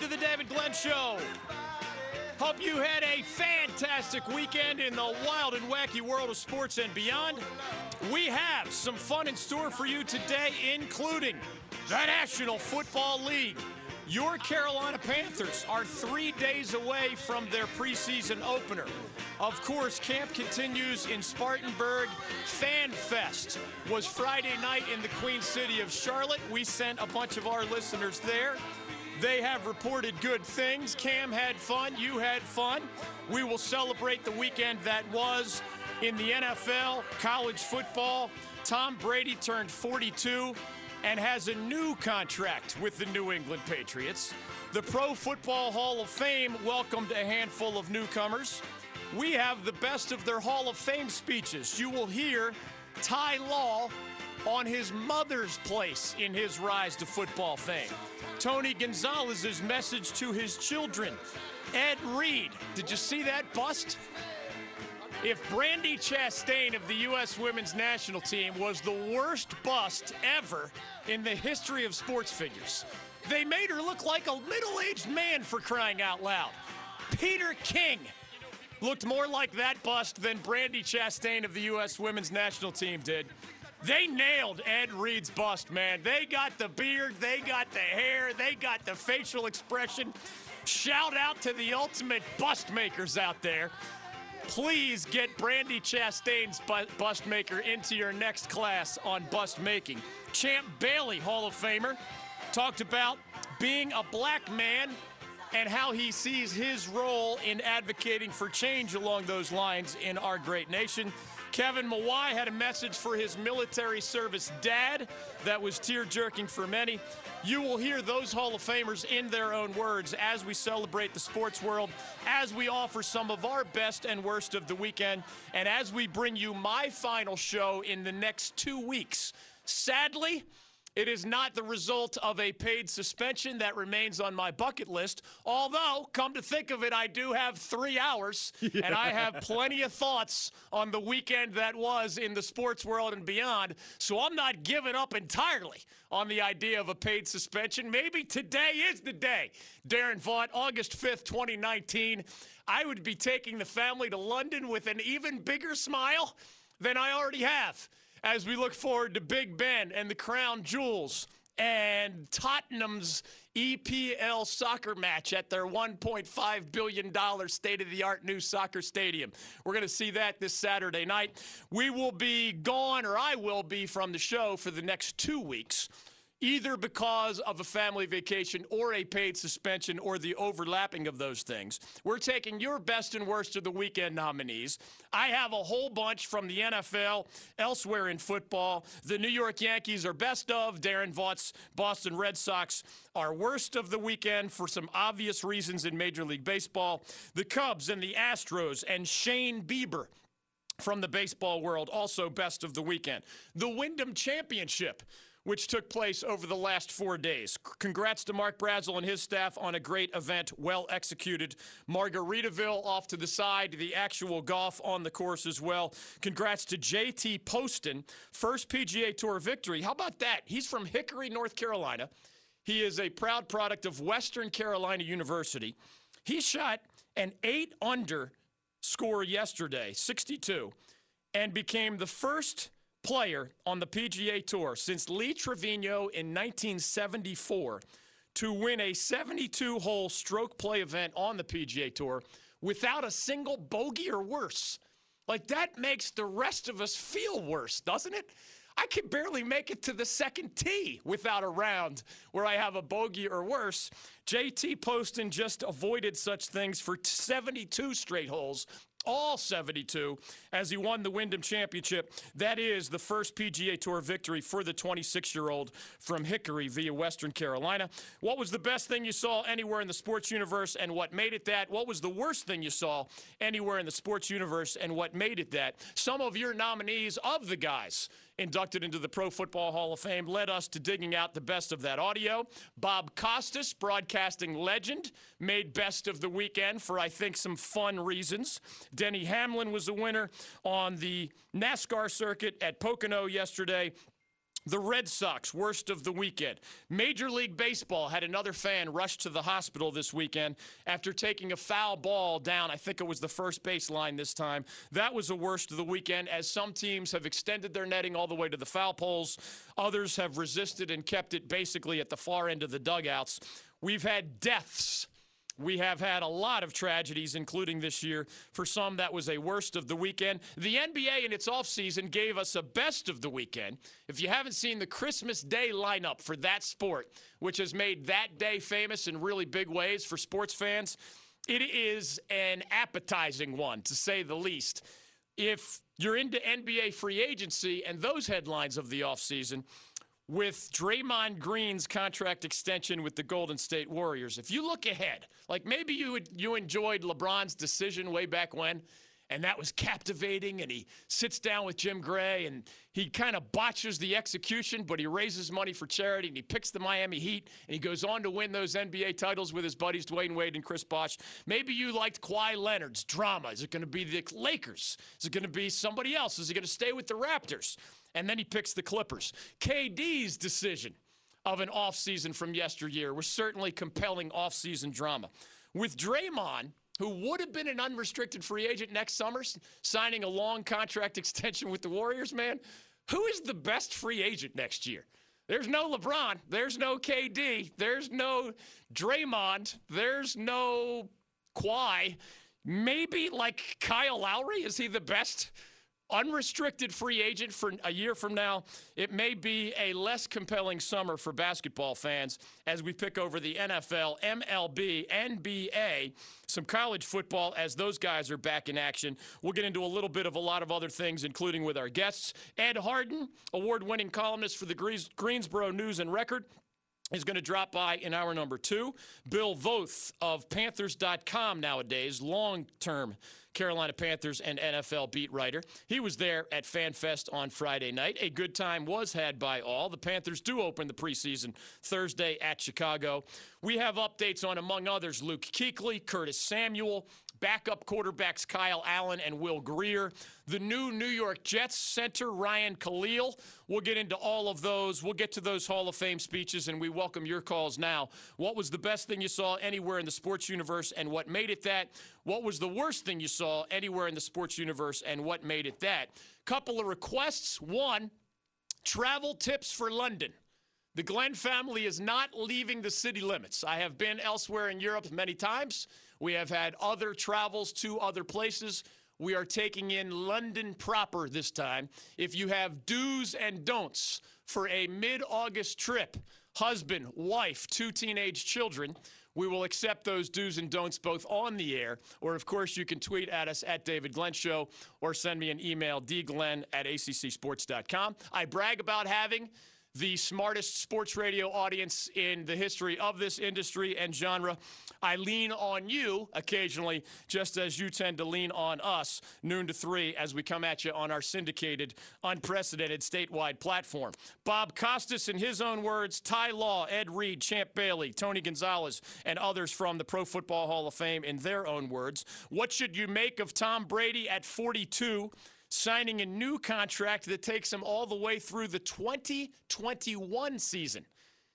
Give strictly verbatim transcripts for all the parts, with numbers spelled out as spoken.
Welcome to the David Glenn Show. Hope you had a fantastic weekend in the wild and wacky world of sports and beyond. We have some fun in store for you today, including the National Football League. Your Carolina Panthers are three days away from their preseason opener. Of course, camp continues in Spartanburg. Fan Fest was Friday night in the Queen City of Charlotte. We sent a bunch of our listeners there. They have reported good things. Cam had fun. You had fun. We will celebrate the weekend that was in the N F L, college football. Tom Brady turned forty-two and has a new contract with the New England Patriots. The Pro Football Hall of Fame welcomed a handful of newcomers. We have the best of their Hall of Fame speeches. You will hear Ty Law on his mother's place in his rise to football fame. Tony Gonzalez's message to his children. Ed Reed, did you see that bust? If Brandi Chastain of the U S women's national team was the worst bust ever in the history of sports figures, they made her look like a middle-aged man, for crying out loud. Peter King looked more like that bust than Brandi Chastain of the U S women's national team did. They nailed Ed Reed's bust, man. They got the beard, they got the hair, they got the facial expression. Shout out to the ultimate bust makers out there. Please get Brandi Chastain's bust maker into your next class on bust making. Champ Bailey, Hall of Famer, talked about being a black man and how he sees his role in advocating for change along those lines in our great nation. Kevin Mawae had a message for his military service dad that was tear-jerking for many. You will hear those Hall of Famers in their own words as we celebrate the sports world, as we offer some of our best and worst of the weekend, and as we bring you my final show in the next two weeks. Sadly, it is not the result of a paid suspension. That remains on my bucket list. Although, come to think of it, I do have three hours, yeah. and I have plenty of thoughts on the weekend that was in the sports world and beyond. So I'm not giving up entirely on the idea of a paid suspension. Maybe today is the day. Darren Vaught, August fifth, twenty nineteen. I would be taking the family to London with an even bigger smile than I already have, as we look forward to Big Ben and the Crown Jewels and Tottenham's E P L soccer match at their one point five billion dollars state-of-the-art new soccer stadium. We're going to see that this Saturday night. We will be gone, or I will be, from the show for the next two weeks, either because of a family vacation or a paid suspension or the overlapping of those things. We're taking your best and worst of the weekend nominees. I have a whole bunch from the N F L, elsewhere in football. The New York Yankees are best of. Darren Vaught's Boston Red Sox are worst of the weekend for some obvious reasons in Major League Baseball. The Cubs and the Astros and Shane Bieber from the baseball world also best of the weekend. The Wyndham Championship, which took place over the last four days. Congrats to Mark Brazel and his staff on a great event, well executed. Margaritaville off to the side, the actual golf on the course as well. Congrats to J T. Poston, first P G A Tour victory. How about that? He's from Hickory, North Carolina. He is a proud product of Western Carolina University. He shot an eight under score yesterday, sixty-two, and became the first player on the P G A Tour since Lee Trevino in nineteen seventy-four to win a seventy-two hole stroke play event on the P G A Tour without a single bogey or worse. Like, that makes the rest of us feel worse, doesn't it? I can barely make it to the second tee without a round where I have a bogey or worse. J T. Poston just avoided such things for seventy-two straight holes, all seventy-two, as he won the Wyndham Championship. That is the first P G A Tour victory for the twenty-six-year-old from Hickory via Western Carolina. What was the best thing you saw anywhere in the sports universe and what made it that? What was the worst thing you saw anywhere in the sports universe and what made it that? Some of your nominees of the guys inducted into the Pro Football Hall of Fame led us to digging out the best of that audio. Bob Costas, broadcasting legend, made best of the weekend for, I think, some fun reasons. Denny Hamlin was the winner on the NASCAR circuit at Pocono yesterday. The Red Sox, worst of the weekend. Major League Baseball had another fan rush to the hospital this weekend after taking a foul ball down. I think it was the first baseline this time. That was the worst of the weekend, as some teams have extended their netting all the way to the foul poles. Others have resisted and kept it basically at the far end of the dugouts. We've had deaths. We have had a lot of tragedies, including this year. For some, that was a worst of the weekend. The N B A in its offseason gave us a best of the weekend. If you haven't seen the Christmas Day lineup for that sport, which has made that day famous in really big ways for sports fans, it is an appetizing one, to say the least. If you're into N B A free agency and those headlines of the offseason, with Draymond Green's contract extension with the Golden State Warriors. If you look ahead, like maybe you would, you enjoyed LeBron's decision way back when, and that was captivating, and he sits down with Jim Gray, and he kind of botches the execution, but he raises money for charity, and he picks the Miami Heat, and he goes on to win those N B A titles with his buddies Dwayne Wade and Chris Bosh. Maybe you liked Kawhi Leonard's drama. Is it going to be the Lakers? Is it going to be somebody else? Is he going to stay with the Raptors? And then he picks the Clippers. K D's decision of an offseason from yesteryear was certainly compelling offseason drama. With Draymond, who would have been an unrestricted free agent next summer, signing a long contract extension with the Warriors, man, who is the best free agent next year? There's no LeBron. There's no K D. There's no Draymond. There's no Kawhi. Maybe like Kyle Lowry? Is he the best unrestricted free agent for a year from now? It may be a less compelling summer for basketball fans as we pick over the N F L, M L B, N B A, some college football as those guys are back in action. We'll get into a little bit of a lot of other things, including with our guests. Ed Harden, award-winning columnist for the Greensboro News and Record, is going to drop by in hour number two. Bill Voth of Panthers dot com nowadays, long-term Carolina Panthers and N F L beat writer. He was there at FanFest on Friday night. A good time was had by all. The Panthers do open the preseason Thursday at Chicago. We have updates on, among others, Luke Kuechly, Curtis Samuel, backup quarterbacks Kyle Allen and Will Grier, the new New York Jets center Ryan Khalil. We'll get into all of those. We'll get to those Hall of Fame speeches, and we welcome your calls now. What was the best thing you saw anywhere in the sports universe, and what made it that? What was the worst thing you saw anywhere in the sports universe, and what made it that? Couple of requests. One, travel tips for London. The Glenn family is not leaving the city limits. I have been elsewhere in Europe many times. We have had other travels to other places. We are taking in London proper this time. If you have do's and don'ts for a mid-August trip, husband, wife, two teenage children, we will accept those do's and don'ts both on the air, or, of course, you can tweet at us at David Glenn Show or send me an email, d glenn at a c c sports dot com. I brag about having the smartest sports radio audience in the history of this industry and genre. I lean on you occasionally, just as you tend to lean on us, noon to three, as we come at you on our syndicated, unprecedented statewide platform. Bob Costas, in his own words, Ty Law, Ed Reed, Champ Bailey, Tony Gonzalez, and others from the Pro Football Hall of Fame, in their own words. What should you make of Tom Brady at forty-two? Signing a new contract that takes him all the way through the twenty twenty-one season.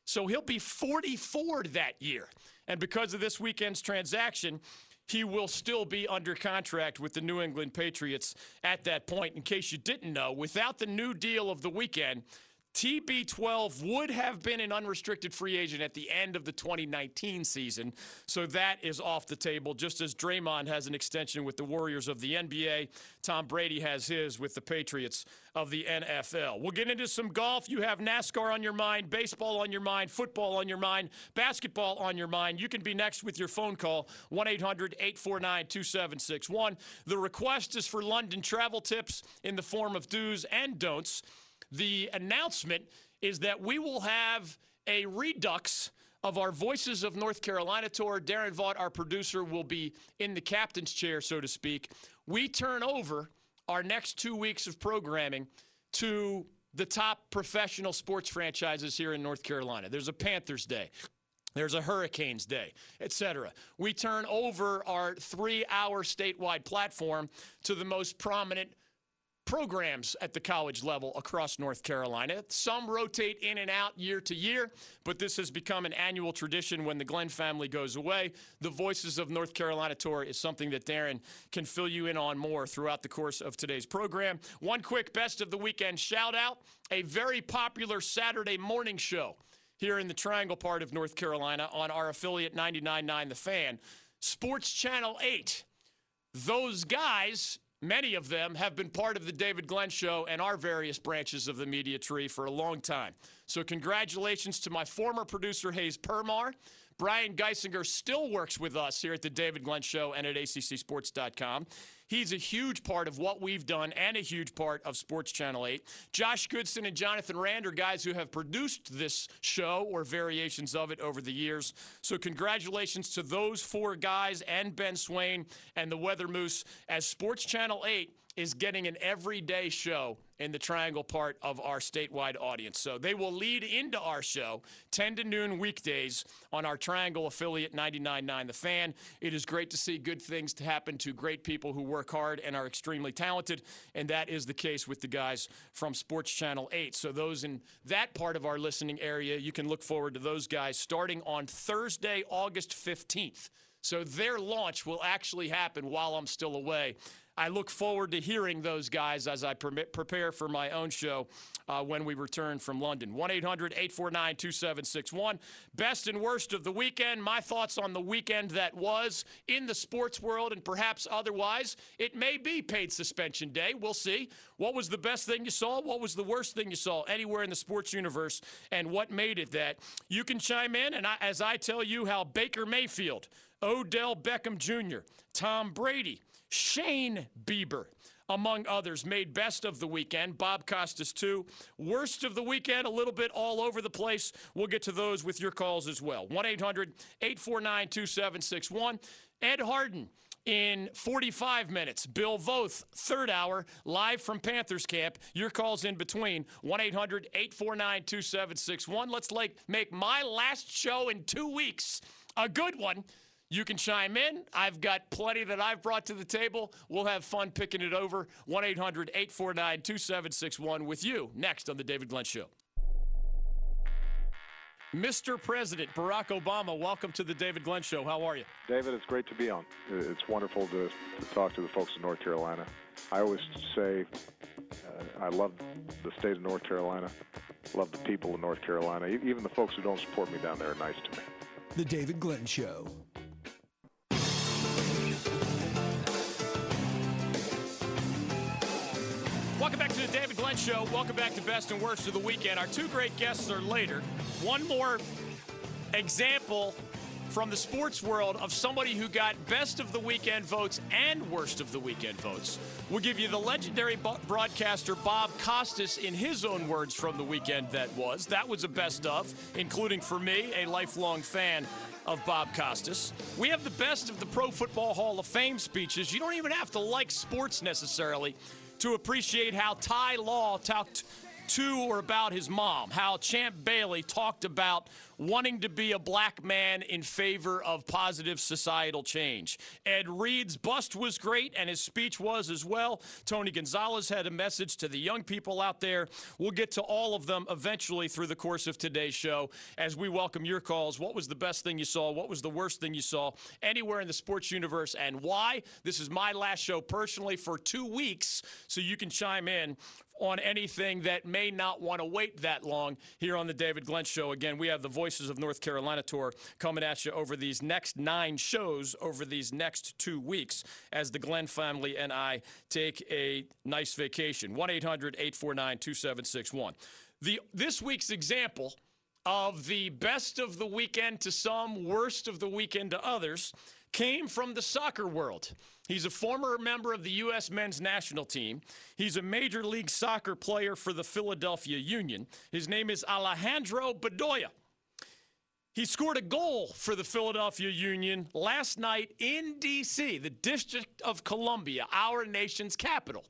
So he'll be forty-four that year. And because of this weekend's transaction, he will still be under contract with the New England Patriots at that point. In case you didn't know, without the new deal of the weekend, T B twelve would have been an unrestricted free agent at the end of the twenty nineteen season, so that is off the table, just as Draymond has an extension with the Warriors of the N B A. Tom Brady has his with the Patriots of the N F L. We'll get into some golf. You have NASCAR on your mind, baseball on your mind, football on your mind, basketball on your mind. You can be next with your phone call, one eight hundred eight four nine two seven six one. The request is for London travel tips in the form of do's and don'ts. The announcement is that we will have a redux of our Voices of North Carolina tour. Darren Vaught, our producer, will be in the captain's chair, so to speak. We turn over our next two weeks of programming to the top professional sports franchises here in North Carolina. There's a Panthers Day. There's a Hurricanes Day, et cetera. We turn over our three-hour statewide platform to the most prominent programs at the college level across North Carolina. Some rotate in and out year to year, but this has become an annual tradition when the Glenn family goes away. The Voices of North Carolina tour is something that Darren can fill you in on more throughout the course of today's program. One quick best of the weekend shout out, a very popular Saturday morning show here in the Triangle part of North Carolina on our affiliate ninety-nine point nine The Fan, Sports Channel eight. Those guys, many of them, have been part of the David Glenn Show and our various branches of the media tree for a long time. So congratulations to my former producer, Hayes Permar. Brian Geisinger still works with us here at the David Glenn Show and at A C C sports dot com. He's a huge part of what we've done and a huge part of Sports Channel eight. Josh Goodson and Jonathan Rand are guys who have produced this show or variations of it over the years. So congratulations to those four guys and Ben Swain and the Weather Moose as Sports Channel eight is getting an everyday show in the Triangle part of our statewide audience. So they will lead into our show ten to noon weekdays on our Triangle affiliate ninety-nine point nine The Fan. It is great to see good things to happen to great people who work hard and are extremely talented, and that is the case with the guys from Sports Channel eight. So those in that part of our listening area, you can look forward to those guys starting on Thursday, August fifteenth. So their launch will actually happen while I'm still away. I look forward to hearing those guys as I permit, prepare for my own show uh, when we return from London. one eight hundred eight four nine two seven six one. Best and worst of the weekend. My thoughts on the weekend that was in the sports world and perhaps otherwise. It may be paid suspension day. We'll see. What was the best thing you saw? What was the worst thing you saw anywhere in the sports universe? And what made it that? You can chime in and I, as I tell you how Baker Mayfield, Odell Beckham Junior, Tom Brady, Shane Bieber, among others, made best of the weekend. Bob Costas, too. Worst of the weekend, a little bit all over the place. We'll get to those with your calls as well. one eight hundred eight four nine two seven six one. Ed Harden in forty-five minutes. Bill Voth, third hour, live from Panthers camp. Your calls in between. one eight hundred eight four nine two seven six one. Let's like make my last show in two weeks a good one. You can chime in. I've got plenty that I've brought to the table. We'll have fun picking it over. one eight hundred eight four nine two seven six one with you next on The David Glenn Show. Mister President Barack Obama, welcome to The David Glenn Show. How are you? David, it's great to be on. It's wonderful to, to talk to the folks in North Carolina. I always say uh, I love the state of North Carolina, love the people of North Carolina. Even the folks who don't support me down there are nice to me. The David Glenn Show. Welcome back to the David Glenn Show. Welcome back to Best and Worst of the Weekend. Our two great guests are later. One more example from the sports world of somebody who got Best of the Weekend votes and Worst of the Weekend votes. We'll give you the legendary bo- broadcaster Bob Costas in his own words from the weekend that was. That was a best of, including for me, a lifelong fan of Bob Costas. We have the best of the Pro Football Hall of Fame speeches. You don't even have to like sports necessarily to appreciate how Ty Law talked to or about his mom, how Champ Bailey talked about wanting to be a black man in favor of positive societal change. Ed Reed's bust was great, and his speech was as well. Tony Gonzalez had a message to the young people out there. We'll get to all of them eventually through the course of today's show as we welcome your calls. What was the best thing you saw? What was the worst thing you saw anywhere in the sports universe, and why? This is my last show personally for two weeks, so you can chime in on anything that may not want to wait that long here on the David Glenn Show. Again, we have the Voices of North Carolina tour coming at you over these next nine shows over these next two weeks as the Glenn family and I take a nice vacation. one eight hundred eight four nine two seven six one. The this week's example of the best of the weekend to some, worst of the weekend to others, came from the soccer world. He's a former member of the U S men's national team. He's a Major League Soccer player for the Philadelphia Union. His name is Alejandro Bedoya. He scored a goal for the Philadelphia Union last night in D C, the District of Columbia, our nation's capital.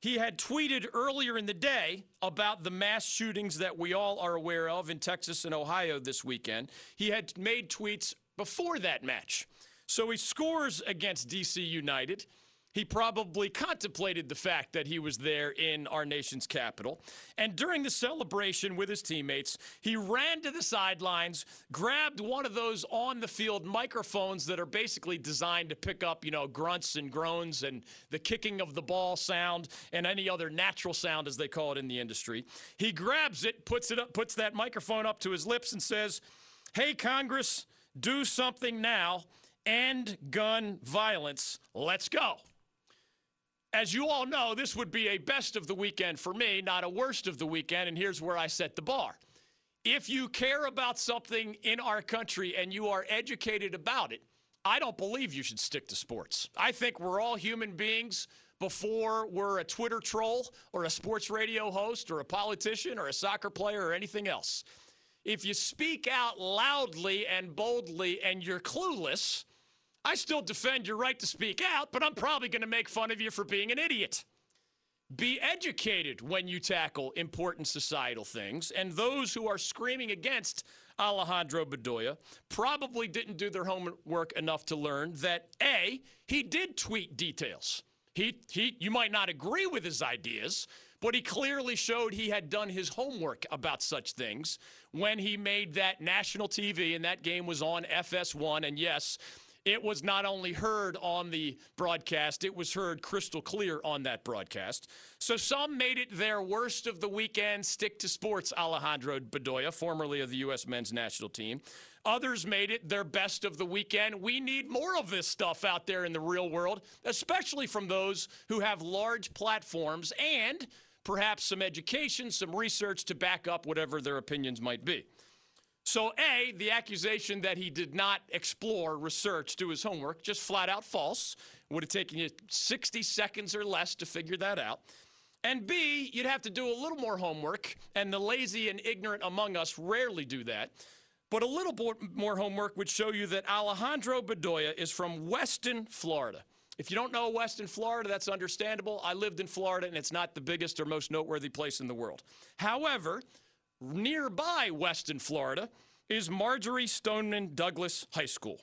He had tweeted earlier in the day about the mass shootings that we all are aware of in Texas and Ohio this weekend. He had made tweets before that match. So he scores against D C United. He probably contemplated the fact that he was there in our nation's capital. And during the celebration with his teammates, he ran to the sidelines, grabbed one of those on-the-field microphones that are basically designed to pick up, you know, grunts and groans and the kicking of the ball sound and any other natural sound, as they call it in the industry. He grabs it, puts it up, puts that microphone up to his lips and says, "Hey, Congress, do something now. End gun violence. Let's go." As you all know, this would be a best of the weekend for me, not a worst of the weekend, and here's where I set the bar. If you care about something in our country and you are educated about it, I don't believe you should stick to sports. I think we're all human beings before we're a Twitter troll or a sports radio host or a politician or a soccer player or anything else. If you speak out loudly and boldly and you're clueless, I still defend your right to speak out, but I'm probably going to make fun of you for being an idiot. Be educated when you tackle important societal things, and those who are screaming against Alejandro Bedoya probably didn't do their homework enough to learn that, A, he did tweet details. He, he, you might not agree with his ideas, but he clearly showed he had done his homework about such things when he made that national T V, and that game was on F S one, and yes, it was not only heard on the broadcast, it was heard crystal clear on that broadcast. So some made it their worst of the weekend, stick to sports, Alejandro Bedoya, formerly of the U S men's national team. Others made it their best of the weekend. We need more of this stuff out there in the real world, especially from those who have large platforms and perhaps some education, some research to back up whatever their opinions might be. So, A, the accusation that he did not explore, research, do his homework, just flat out false. Would have taken you sixty seconds or less to figure that out. And B, you'd have to do a little more homework, and the lazy and ignorant among us rarely do that. But a little more homework would show you that Alejandro Bedoya is from Weston, Florida. If you don't know Weston, Florida, that's understandable. I lived in Florida, and it's not the biggest or most noteworthy place in the world. However, nearby Weston, Florida, is Marjorie Stoneman Douglas High School.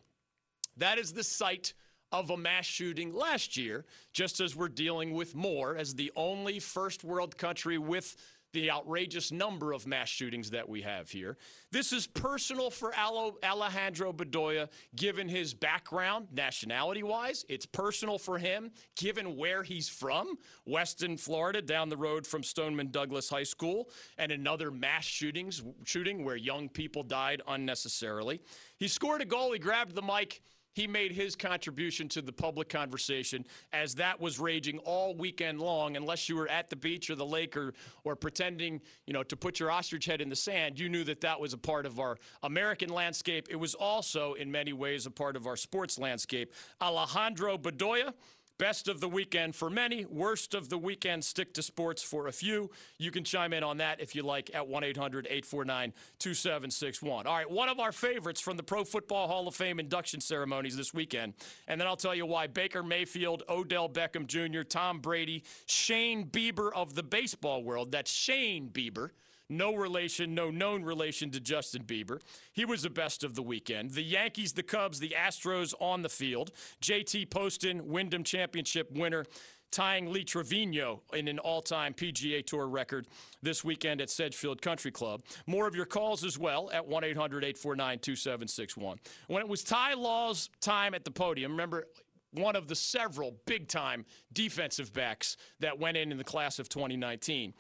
That is the site of a mass shooting last year, just as we're dealing with more as the only first world country with the outrageous number of mass shootings that we have here. This is personal for Alejandro Bedoya, given his background, nationality-wise. It's personal for him, given where he's from, Weston, Florida, down the road from Stoneman Douglas High School, and another mass shootings shooting where young people died unnecessarily. He scored a goal, he grabbed the mic, he made his contribution to the public conversation as that was raging all weekend long. Unless you were at the beach or the lake or, or pretending, you know, to put your ostrich head in the sand, you knew that that was a part of our American landscape. It was also, in many ways, a part of our sports landscape. Alejandro Bedoya, best of the weekend for many, worst of the weekend, stick to sports for a few. You can chime in on that if you like at one eight hundred eight four nine two seven six one. All right, one of our favorites from the Pro Football Hall of Fame induction ceremonies this weekend, and then I'll tell you why Baker Mayfield, Odell Beckham Junior, Tom Brady, Shane Bieber of the baseball world, that's Shane Bieber, no relation, no known relation to Justin Bieber. He was the best of the weekend. The Yankees, the Cubs, the Astros on the field. J T. Poston, Wyndham Championship winner, tying Lee Trevino in an all-time P G A Tour record this weekend at Sedgefield Country Club. More of your calls as well at one eight hundred eight four nine two seven six one. When it was Ty Law's time at the podium, remember, one of the several big-time defensive backs that went in in the class of twenty nineteen.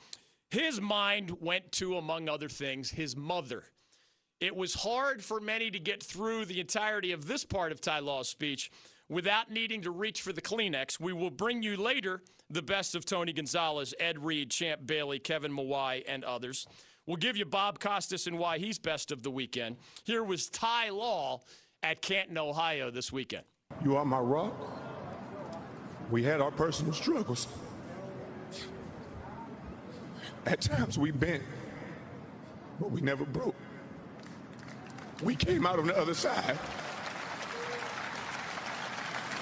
His mind went to, among other things, his mother. It was hard for many to get through the entirety of this part of Ty Law's speech without needing to reach for the Kleenex. We will bring you later the best of Tony Gonzalez, Ed Reed, Champ Bailey, Kevin Mawae, and others. We'll give you Bob Costas and why he's best of the weekend. Here was Ty Law at Canton, Ohio this weekend. You are my rock. We had our personal struggles. At times we bent, but we never broke. We came out on the other side.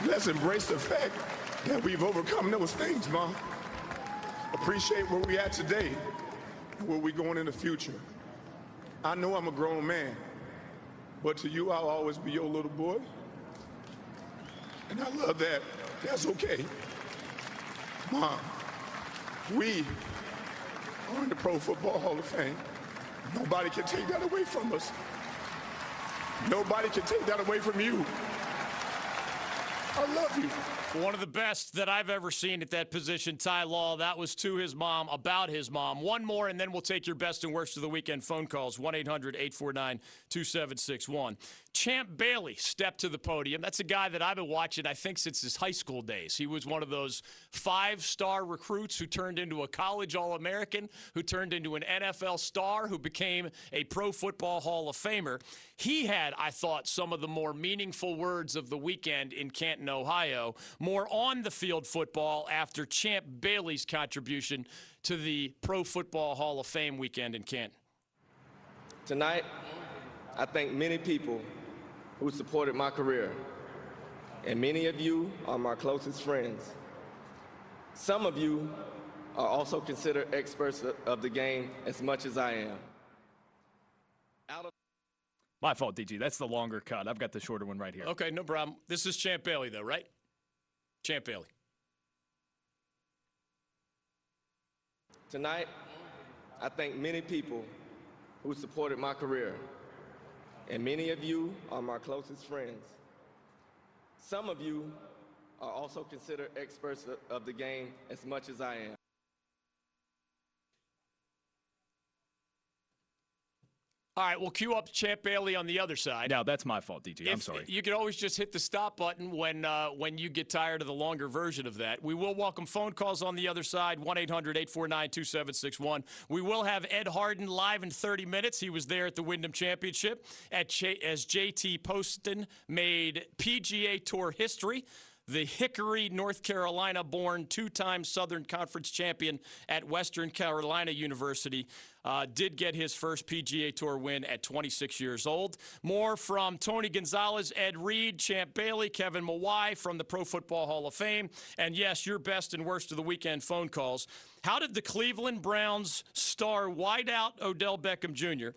Let's embrace the fact that we've overcome those things, Mom. Appreciate where we at today and where we're going in the future. I know I'm a grown man, but to you, I'll always be your little boy. And I love that. That's okay. Mom, we are in the Pro Football Hall of Fame. Nobody can take that away from us. Nobody can take that away from you. I love you. One of the best that I've ever seen at that position, Ty Law. That was to his mom, about his mom. One more, and then we'll take your best and worst of the weekend phone calls, one eight hundred, eight four nine, two seven six one. Champ Bailey stepped to the podium. That's a guy that I've been watching, I think, since his high school days. He was one of those five-star recruits who turned into a college All-American, who turned into an N F L star, who became a Pro Football Hall of Famer. He had, I thought, some of the more meaningful words of the weekend in Canton, Ohio. More on-the-field football after Champ Bailey's contribution to the Pro Football Hall of Fame weekend in Canton. Tonight, I thank many people who supported my career, and many of you are my closest friends. Some of you are also considered experts of the game as much as I am. Out of My fault, D G. That's the longer cut. I've got the shorter one right here. Okay, no problem. This is Champ Bailey, though, right? Champ Bailey. Tonight, I thank many people who supported my career, and many of you are my closest friends. Some of you are also considered experts of the game as much as I am. All right, we'll cue up Champ Bailey on the other side. No, that's my fault, D J. If, I'm sorry. You can always just hit the stop button when uh, when you get tired of the longer version of that. We will welcome phone calls on the other side, one eight hundred, eight four nine, two seven six one. We will have Ed Harden live in thirty minutes. He was there at the Wyndham Championship at Ch- as J T. Poston made P G A Tour history. The Hickory, North Carolina-born two-time Southern Conference champion at Western Carolina University uh, did get his first P G A Tour win at twenty-six years old. More from Tony Gonzalez, Ed Reed, Champ Bailey, Kevin Mawae from the Pro Football Hall of Fame. And, yes, your best and worst of the weekend phone calls. How did the Cleveland Browns star wideout Odell Beckham Junior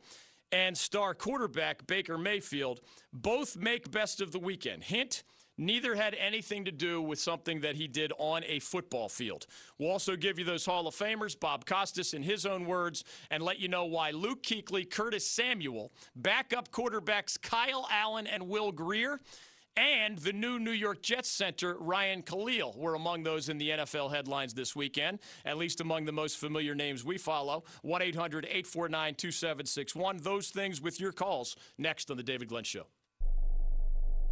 and star quarterback Baker Mayfield both make best of the weekend? Hint. Neither had anything to do with something that he did on a football field. We'll also give you those Hall of Famers, Bob Costas in his own words, and let you know why Luke Kuechly, Curtis Samuel, backup quarterbacks Kyle Allen and Will Grier, and the new New York Jets center, Ryan Khalil, were among those in the N F L headlines this weekend, at least among the most familiar names we follow. one eight hundred, eight four nine, two seven six one. Those things with your calls next on The David Glenn Show.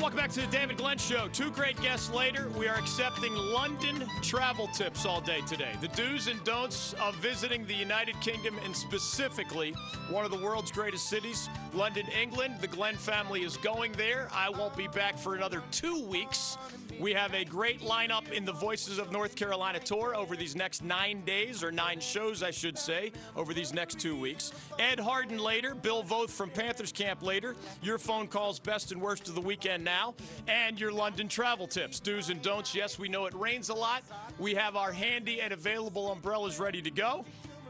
Welcome back to The David Glenn Show. Two great guests later, we are accepting London travel tips all day today. The do's and don'ts of visiting the United Kingdom and specifically one of the world's greatest cities, London, England. The Glenn family is going there. I won't be back for another two weeks. We have a great lineup in the Voices of North Carolina tour over these next nine days, or nine shows, I should say, over these next two weeks. Ed Harden later, Bill Voth from Panthers camp later, your phone calls best and worst of the weekend now, and your London travel tips, do's and don'ts. Yes, we know it rains a lot. We have our handy and available umbrellas ready to go.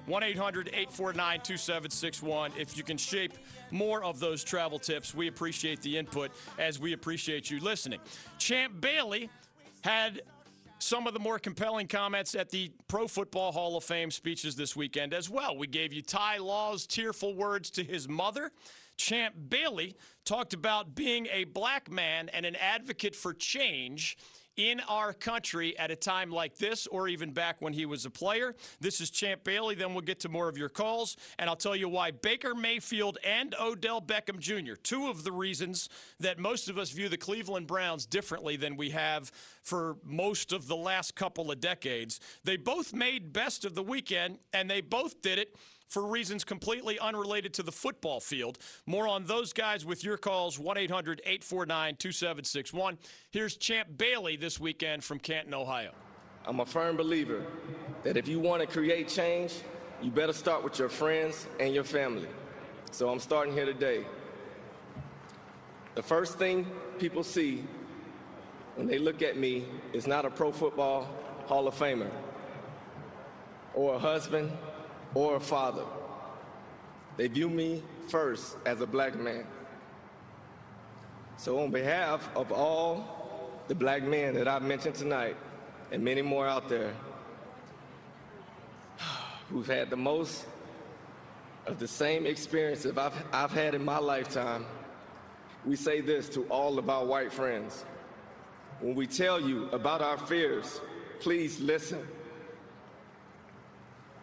one eight hundred, eight four nine, two seven six one. If you can shape more of those travel tips, we appreciate the input as we appreciate you listening. Champ Bailey had some of the more compelling comments at the Pro Football Hall of Fame speeches this weekend as well. We gave you Ty Law's tearful words to his mother. Champ Bailey talked about being a black man and an advocate for change in our country at a time like this, or even back when he was a player. This is Champ Bailey. Then we'll get to more of your calls, and I'll tell you why Baker Mayfield and Odell Beckham Junior, two of the reasons that most of us view the Cleveland Browns differently than we have for most of the last couple of decades. They both made best of the weekend, and they both did it for reasons completely unrelated to the football field. More on those guys with your calls, one eight hundred, eight four nine, two seven six one. Here's Champ Bailey this weekend from Canton, Ohio. I'm a firm believer that if you want to create change, you better start with your friends and your family. So I'm starting here today. The first thing people see when they look at me is not a Pro Football Hall of Famer, or a husband, or a father. They view me first as a black man. So on behalf of all the black men that I've mentioned tonight, and many more out there, who've had the most of the same experience that I've, I've had in my lifetime, we say this to all of our white friends. When we tell you about our fears, please listen.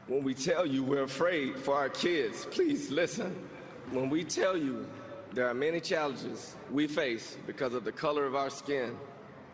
When we tell you we're afraid for our kids, please listen. When we tell you there are many challenges we face because of the color of our skin,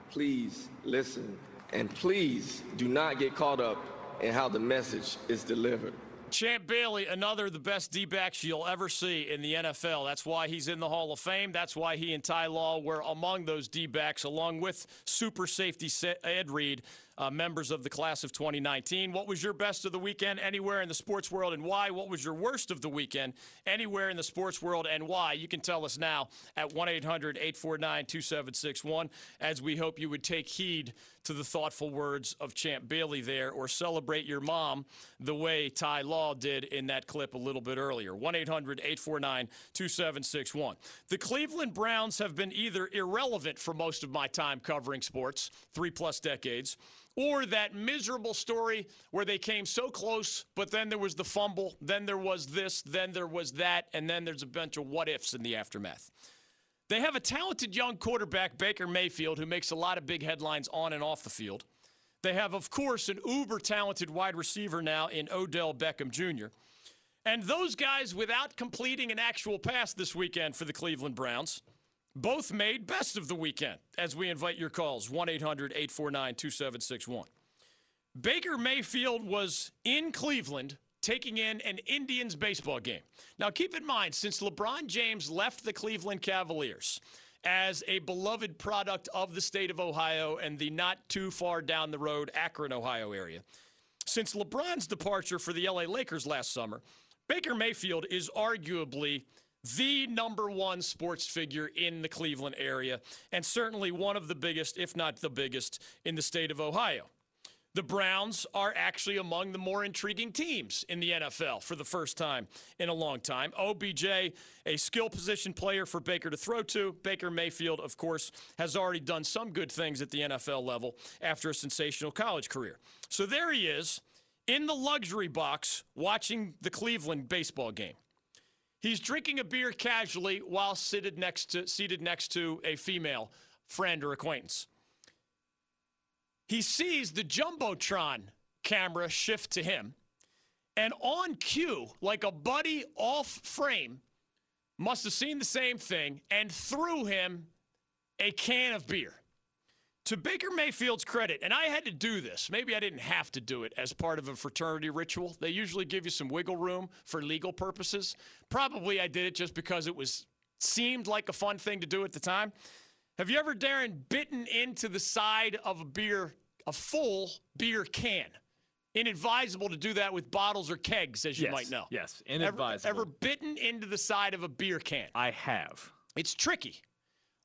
please listen. And please do not get caught up in how the message is delivered. Champ Bailey, another of the best D-backs you'll ever see in the N F L. That's why he's in the Hall of Fame. That's why he and Ty Law were among those D-backs, along with super safety Ed Reed, uh, members of the class of twenty nineteen. What was your best of the weekend anywhere in the sports world, and why? What was your worst of the weekend anywhere in the sports world, and why? You can tell us now at one eight hundred, eight four nine, two seven six one, as we hope you would take heed to the thoughtful words of Champ Bailey there, or celebrate your mom the way Ty Law did in that clip a little bit earlier. one eight hundred, eight four nine, two seven six one. The Cleveland Browns have been either irrelevant for most of my time covering sports, three plus decades, or that miserable story where they came so close, but then there was the fumble, then there was this, then there was that, and then there's a bunch of what-ifs in the aftermath. They have a talented young quarterback, Baker Mayfield, who makes a lot of big headlines on and off the field. They have, of course, an uber-talented wide receiver now in Odell Beckham Junior And those guys, without completing an actual pass this weekend for the Cleveland Browns, both made best of the weekend, as we invite your calls, one eight hundred, eight four nine, two seven six one. Baker Mayfield was in Cleveland taking in an Indians baseball game. Now, keep in mind, since LeBron James left the Cleveland Cavaliers as a beloved product of the state of Ohio and the not too far down the road Akron, Ohio area, since LeBron's departure for the L A Lakers last summer, Baker Mayfield is arguably the number one sports figure in the Cleveland area, and certainly one of the biggest, if not the biggest, in the state of Ohio. The Browns are actually among the more intriguing teams in the N F L for the first time in a long time. O B J, a skill position player for Baker to throw to. Baker Mayfield, of course, has already done some good things at the N F L level after a sensational college career. So there he is in the luxury box watching the Cleveland baseball game. He's drinking a beer casually while seated next to, seated next to a female friend or acquaintance. He sees the Jumbotron camera shift to him, and on cue, like a buddy off frame, must have seen the same thing and threw him a can of beer. To Baker Mayfield's credit, and I had to do this. Maybe I didn't have to do it as part of a fraternity ritual. They usually give you some wiggle room for legal purposes. Probably I did it just because it was seemed like a fun thing to do at the time. Have you ever, Darren, bitten into the side of a beer, a full beer can? Inadvisable to do that with bottles or kegs, as you yes, might know. Yes, inadvisable. Ever, ever bitten into the side of a beer can? I have. It's tricky.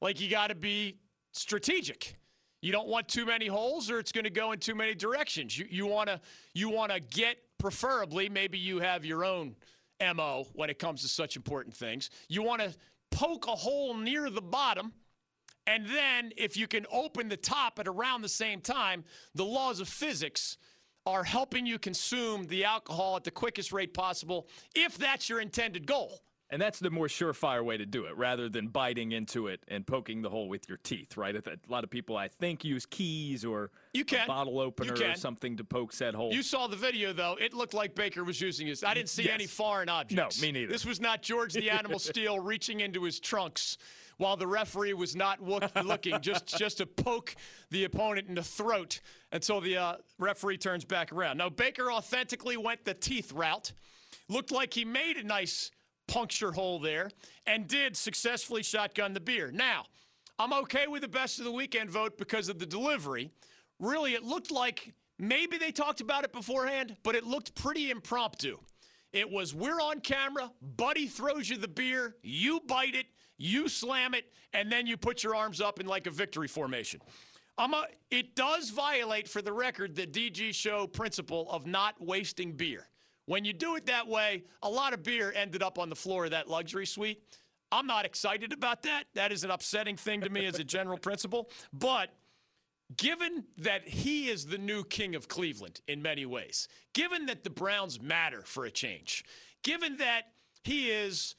Like, you got to be strategic. You don't want too many holes, or it's going to go in too many directions. You you want to you want to get, preferably, maybe you have your own M O when it comes to such important things. You want to poke a hole near the bottom. And then if you can open the top at around the same time, the laws of physics are helping you consume the alcohol at the quickest rate possible, if that's your intended goal. And that's the more surefire way to do it, rather than biting into it and poking the hole with your teeth, right? A lot of people, I think, use keys or you can. a bottle opener or something to poke said hole. You saw the video, though. It looked like Baker was using his – I didn't see yes. any foreign objects. No, me neither. This was not George the Animal Steele reaching into his trunks while the referee was not look, looking, just, just to poke the opponent in the throat until the uh, referee turns back around. Now, Baker authentically went the teeth route. Looked like he made a nice puncture hole there and did successfully shotgun the beer. Now, I'm okay with the best of the weekend vote because of the delivery. Really, it looked like maybe they talked about it beforehand, but it looked pretty impromptu. It was, we're on camera, buddy throws you the beer, you bite it, you slam it, and then you put your arms up in like a victory formation. I'm a, it does violate, for the record, the D G Show principle of not wasting beer. When you do it that way, a lot of beer ended up on the floor of that luxury suite. I'm not excited about that. That is an upsetting thing to me as a general principle. But given that he is the new king of Cleveland in many ways, given that the Browns matter for a change, given that he is,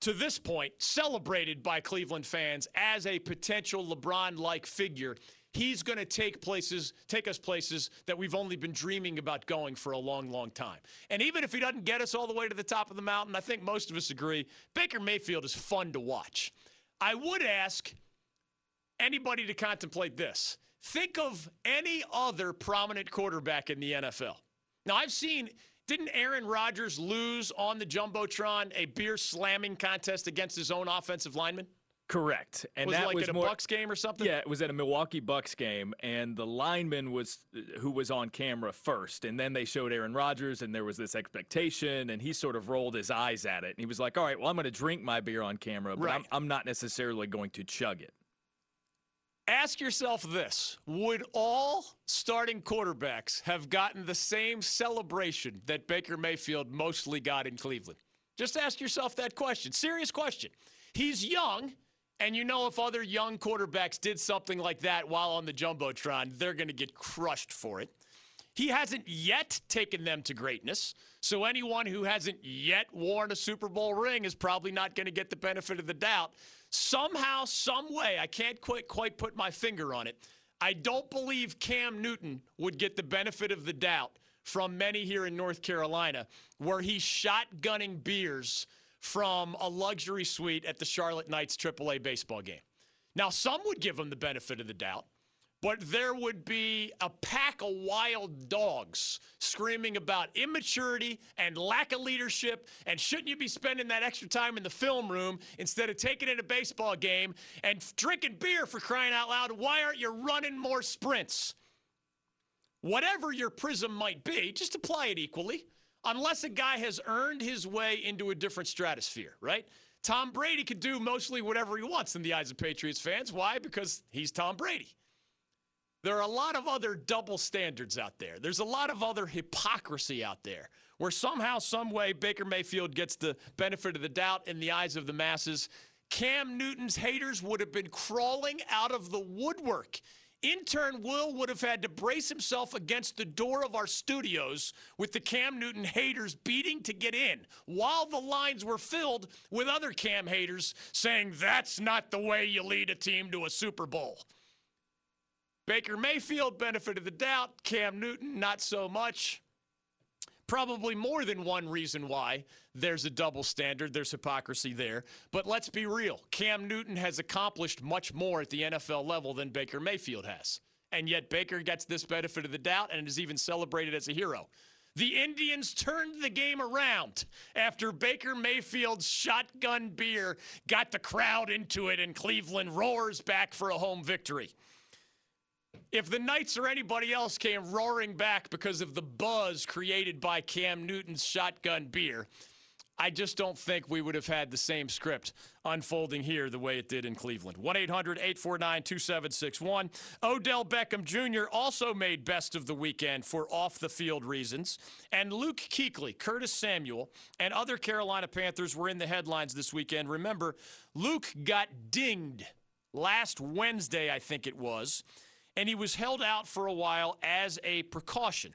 to this point, celebrated by Cleveland fans as a potential LeBron-like figure, he's going to take places, take us places that we've only been dreaming about going for a long, long time. And even if he doesn't get us all the way to the top of the mountain, I think most of us agree, Baker Mayfield is fun to watch. I would ask anybody to contemplate this. Think of any other prominent quarterback in the N F L. Now, I've seen, didn't Aaron Rodgers lose on the Jumbotron a beer slamming contest against his own offensive lineman? Correct. And was that like was at a more, Bucks game or something? Yeah, it was at a Milwaukee Bucks game, and the lineman was who was on camera first, and then they showed Aaron Rodgers, and there was this expectation, and he sort of rolled his eyes at it. And he was like, all right, well, I'm going to drink my beer on camera, but right. I'm, I'm not necessarily going to chug it. Ask yourself this, would all starting quarterbacks have gotten the same celebration that Baker Mayfield mostly got in Cleveland? Just ask yourself that question. Serious question. He's young, and you know if other young quarterbacks did something like that while on the Jumbotron, they're going to get crushed for it. He hasn't yet taken them to greatness, so anyone who hasn't yet worn a Super Bowl ring is probably not going to get the benefit of the doubt. Somehow, some way, I can't quite, quite put my finger on it, I don't believe Cam Newton would get the benefit of the doubt from many here in North Carolina, where he's shotgunning beers from a luxury suite at the Charlotte Knights triple A baseball game. Now, some would give him the benefit of the doubt, but there would be a pack of wild dogs screaming about immaturity and lack of leadership, and shouldn't you be spending that extra time in the film room instead of taking in a baseball game and drinking beer, for crying out loud? Why aren't you running more sprints? Whatever your prism might be, just apply it equally, unless a guy has earned his way into a different stratosphere, right? Tom Brady could do mostly whatever he wants in the eyes of Patriots fans. Why? Because he's Tom Brady. There are a lot of other double standards out there. There's a lot of other hypocrisy out there where somehow, some way, Baker Mayfield gets the benefit of the doubt in the eyes of the masses. Cam Newton's haters would have been crawling out of the woodwork. Intern Will would have had to brace himself against the door of our studios with the Cam Newton haters beating to get in, while the lines were filled with other Cam haters saying, that's not the way you lead a team to a Super Bowl. Baker Mayfield, benefit of the doubt. Cam Newton, not so much. Probably more than one reason why there's a double standard. There's hypocrisy there. But let's be real. Cam Newton has accomplished much more at the N F L level than Baker Mayfield has. And yet Baker gets this benefit of the doubt and is even celebrated as a hero. The Indians turned the game around after Baker Mayfield's shotgun beer got the crowd into it, and Cleveland roars back for a home victory. If the Knights or anybody else came roaring back because of the buzz created by Cam Newton's shotgun beer, I just don't think we would have had the same script unfolding here the way it did in Cleveland. one eight hundred eight four nine two seven six one. Odell Beckham Junior also made best of the weekend for off-the-field reasons. And Luke Kuechly, Curtis Samuel, and other Carolina Panthers were in the headlines this weekend. Remember, Luke got dinged last Wednesday, I think it was. And he was held out for a while as a precaution.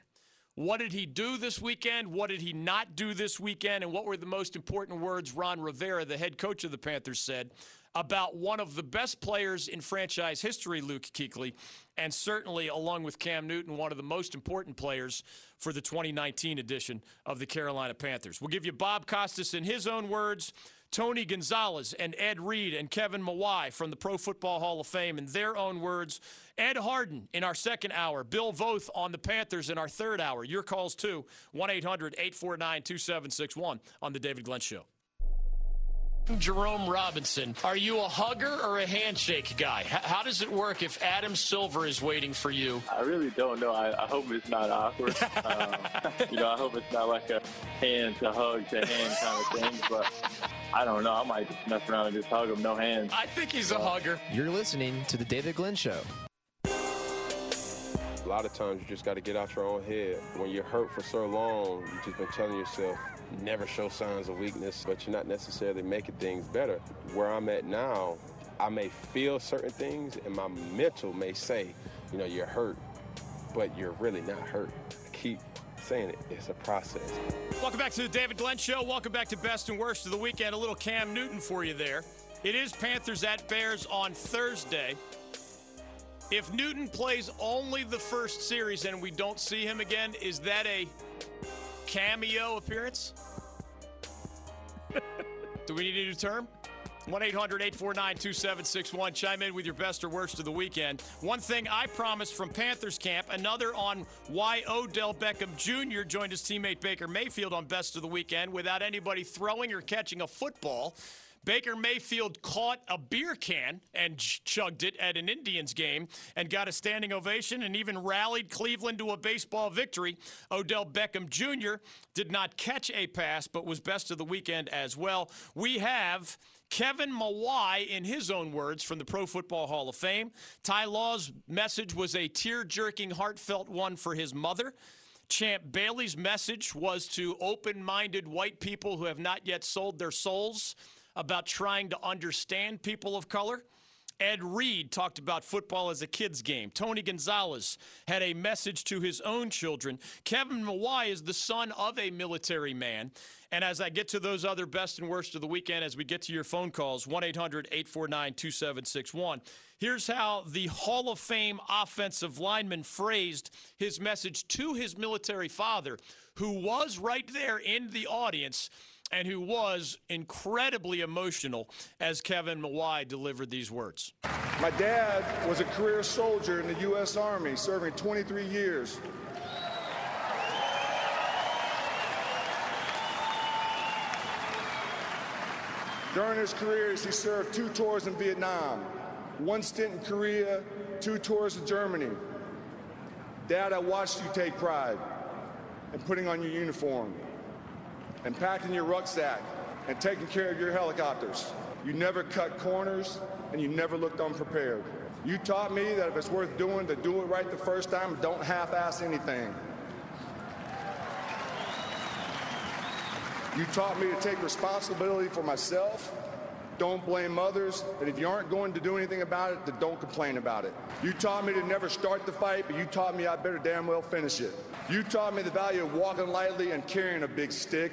What did he do this weekend? What did he not do this weekend? And what were the most important words Ron Rivera, the head coach of the Panthers, said about one of the best players in franchise history, Luke Kuechly, and certainly, along with Cam Newton, one of the most important players for the twenty nineteen edition of the Carolina Panthers? We'll give you Bob Costas in his own words, Tony Gonzalez and Ed Reed and Kevin Mawae from the Pro Football Hall of Fame in their own words, Ed Harden in our second hour, Bill Voth on the Panthers in our third hour. Your calls too, one eight hundred eight four nine two seven six one on The David Glenn Show. Jerome Robinson, are you a hugger or a handshake guy? H- how does it work if Adam Silver is waiting for you? I really don't know. I, I hope it's not awkward. um, you know, I hope it's not like a hand to hug to hand kind of thing, but I don't know. I might just mess around and just hug him, no hands. I think he's a hugger. You're listening to The David Glenn Show. A lot of times you just got to get out your own head. When you're hurt for so long, you've just been telling yourself, never show signs of weakness, but you're not necessarily making things better. Where I'm at now, I may feel certain things, and my mental may say, you know, you're hurt, but you're really not hurt. I keep saying it. It's a process. Welcome back to the David Glenn Show. Welcome back to Best and Worst of the Weekend. A little Cam Newton for you there. It is Panthers at Bears on Thursday. If Newton plays only the first series and we don't see him again, is that a cameo appearance? Do we need a new term? one eight hundred eight four nine two seven six one. Chime in with your best or worst of the weekend. One thing I promised from Panthers camp, another on why Odell Beckham Junior joined his teammate Baker Mayfield on Best of the Weekend without anybody throwing or catching a football. Baker Mayfield caught a beer can and ch- chugged it at an Indians game and got a standing ovation and even rallied Cleveland to a baseball victory. Odell Beckham Junior did not catch a pass, but was Best of the Weekend as well. We have Kevin Mawae, in his own words, from the Pro Football Hall of Fame. Ty Law's message was a tear-jerking, heartfelt one for his mother. Champ Bailey's message was to open-minded white people who have not yet sold their souls about trying to understand people of color. Ed Reed talked about football as a kid's game. Tony Gonzalez had a message to his own children. Kevin Mawae is the son of a military man. And as I get to those other best and worst of the weekend, as we get to your phone calls, one eight hundred eight four nine two seven six one, here's how the Hall of Fame offensive lineman phrased his message to his military father, who was right there in the audience and who was incredibly emotional as Kevin Mawae delivered these words. My dad was a career soldier in the U S Army, serving twenty-three years. During his career, he served two tours in Vietnam, one stint in Korea, two tours in Germany. Dad, I watched you take pride in putting on your uniform and packing your rucksack and taking care of your helicopters. You never cut corners and you never looked unprepared. You taught me that if it's worth doing, to do it right the first time, don't half-ass anything. You taught me to take responsibility for myself, don't blame others, and if you aren't going to do anything about it, then don't complain about it. You taught me to never start the fight, but you taught me I better damn well finish it. You taught me the value of walking lightly and carrying a big stick.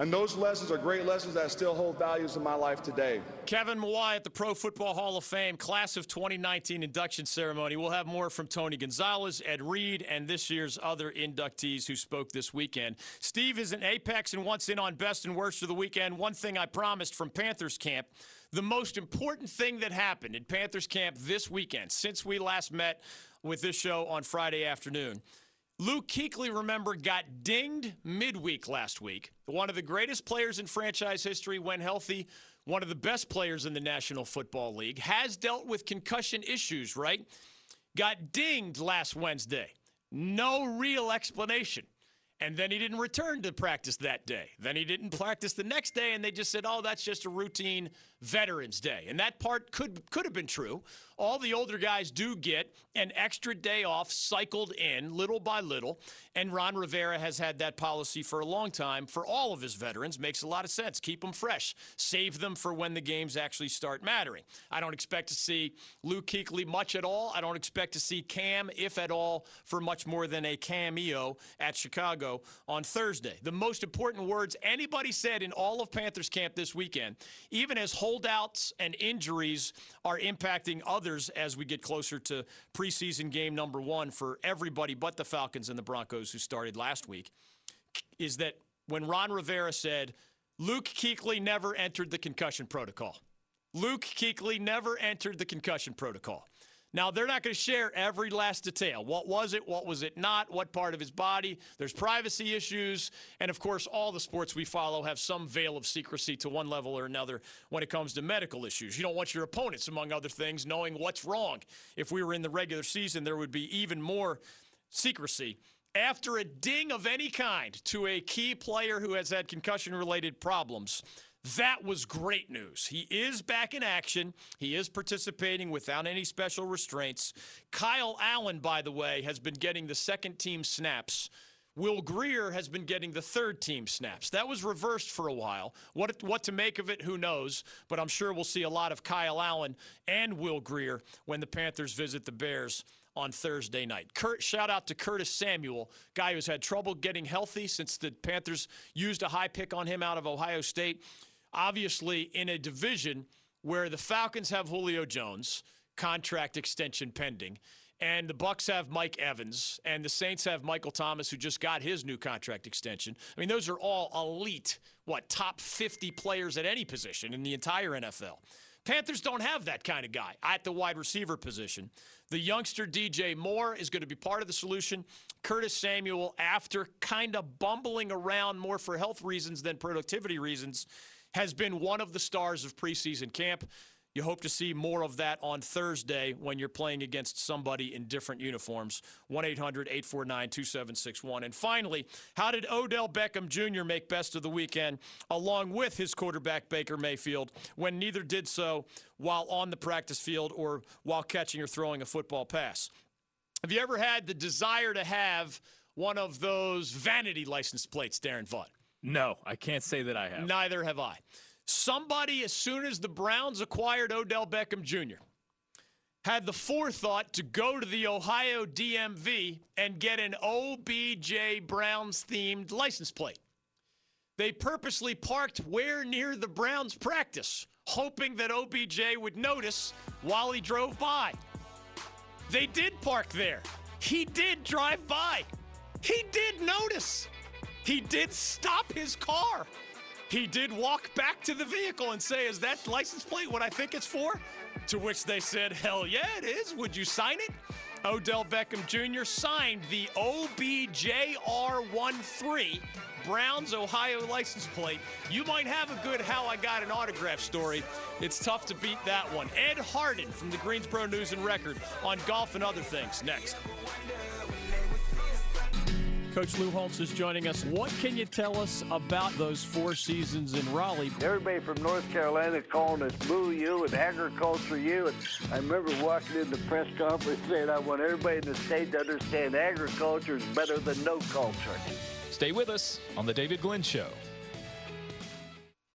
And those lessons are great lessons that still hold values in my life today. Kevin Mawae at the Pro Football Hall of Fame, class of twenty nineteen induction ceremony. We'll have more from Tony Gonzalez, Ed Reed, and this year's other inductees who spoke this weekend. Steve is in Apex and wants in on Best and Worst of the Weekend. One thing I promised from Panthers camp, the most important thing that happened in Panthers camp this weekend since we last met with this show on Friday afternoon. Luke Kuechly, remember, got dinged midweek last week. One of the greatest players in franchise history when healthy, one of the best players in the National Football League, has dealt with concussion issues, right? Got dinged last Wednesday. No real explanation. And then he didn't return to practice that day. Then he didn't practice the next day, and they just said, oh, that's just a routine Veterans Day. And that part could could have been true. All the older guys do get an extra day off cycled in little by little, and Ron Rivera has had that policy for a long time for all of his veterans. Makes a lot of sense. Keep them fresh. Save them for when the games actually start mattering. I don't expect to see Luke Kuechly much at all. I don't expect to see Cam, if at all, for much more than a cameo at Chicago on Thursday. The most important words anybody said in all of Panthers camp this weekend, even as holdouts and injuries are impacting others as we get closer to preseason game number one for everybody but the Falcons and the Broncos who started last week, is that when Ron Rivera said, Luke Kuechly never entered the concussion protocol. Luke Kuechly never entered the concussion protocol. Now, they're not going to share every last detail. What was it? What was it not? What part of his body? There's privacy issues. And, of course, all the sports we follow have some veil of secrecy to one level or another when it comes to medical issues. You don't want your opponents, among other things, knowing what's wrong. If we were in the regular season, there would be even more secrecy. After a ding of any kind to a key player who has had concussion-related problems, that was great news. He is back in action. He is participating without any special restraints. Kyle Allen, by the way, has been getting the second-team snaps. Will Grier has been getting the third-team snaps. That was reversed for a while. What, what to make of it, who knows? But I'm sure we'll see a lot of Kyle Allen and Will Grier when the Panthers visit the Bears on Thursday night. Kurt, shout out to Curtis Samuel, guy who's had trouble getting healthy since the Panthers used a high pick on him out of Ohio State. Obviously, in a division where the Falcons have Julio Jones, contract extension pending, and the Bucs have Mike Evans, and the Saints have Michael Thomas, who just got his new contract extension. I mean, those are all elite, what, top fifty players at any position in the entire N F L. Panthers don't have that kind of guy at the wide receiver position. The youngster D J Moore is going to be part of the solution. Curtis Samuel, after kind of bumbling around more for health reasons than productivity reasons, has been one of the stars of preseason camp. You hope to see more of that on Thursday when you're playing against somebody in different uniforms. one eight hundred, eight four nine, two seven six one. And finally, how did Odell Beckham Junior make best of the weekend along with his quarterback Baker Mayfield when neither did so while on the practice field or while catching or throwing a football pass? Have you ever had the desire to have one of those vanity license plates, Darren Vaught? No, I can't say that I have. Neither have I. Somebody, as soon as the Browns acquired Odell Beckham Junior, had the forethought to go to the Ohio D M V and get an O B J Browns-themed license plate. They purposely parked where near the Browns practice, hoping that O B J would notice while he drove by. They did park there. He did drive by. He did notice. He did stop his car. He did walk back to the vehicle and say, "Is that license plate what I think it's for?" To which they said, "Hell yeah, it is. Would you sign it?" Odell Beckham Junior signed the O B J R one three Browns, Ohio license plate. You might have a good how I got an autograph story. It's tough to beat that one. Ed Harden from the Greensboro News and Record on golf and other things next. Coach Lou Holtz is joining us. What can you tell us about those four seasons in Raleigh? Everybody from North Carolina calling us Boo U and Agriculture U. And I remember walking in the press conference saying I want everybody in the state to understand agriculture is better than no culture. Stay with us on The David Glenn Show.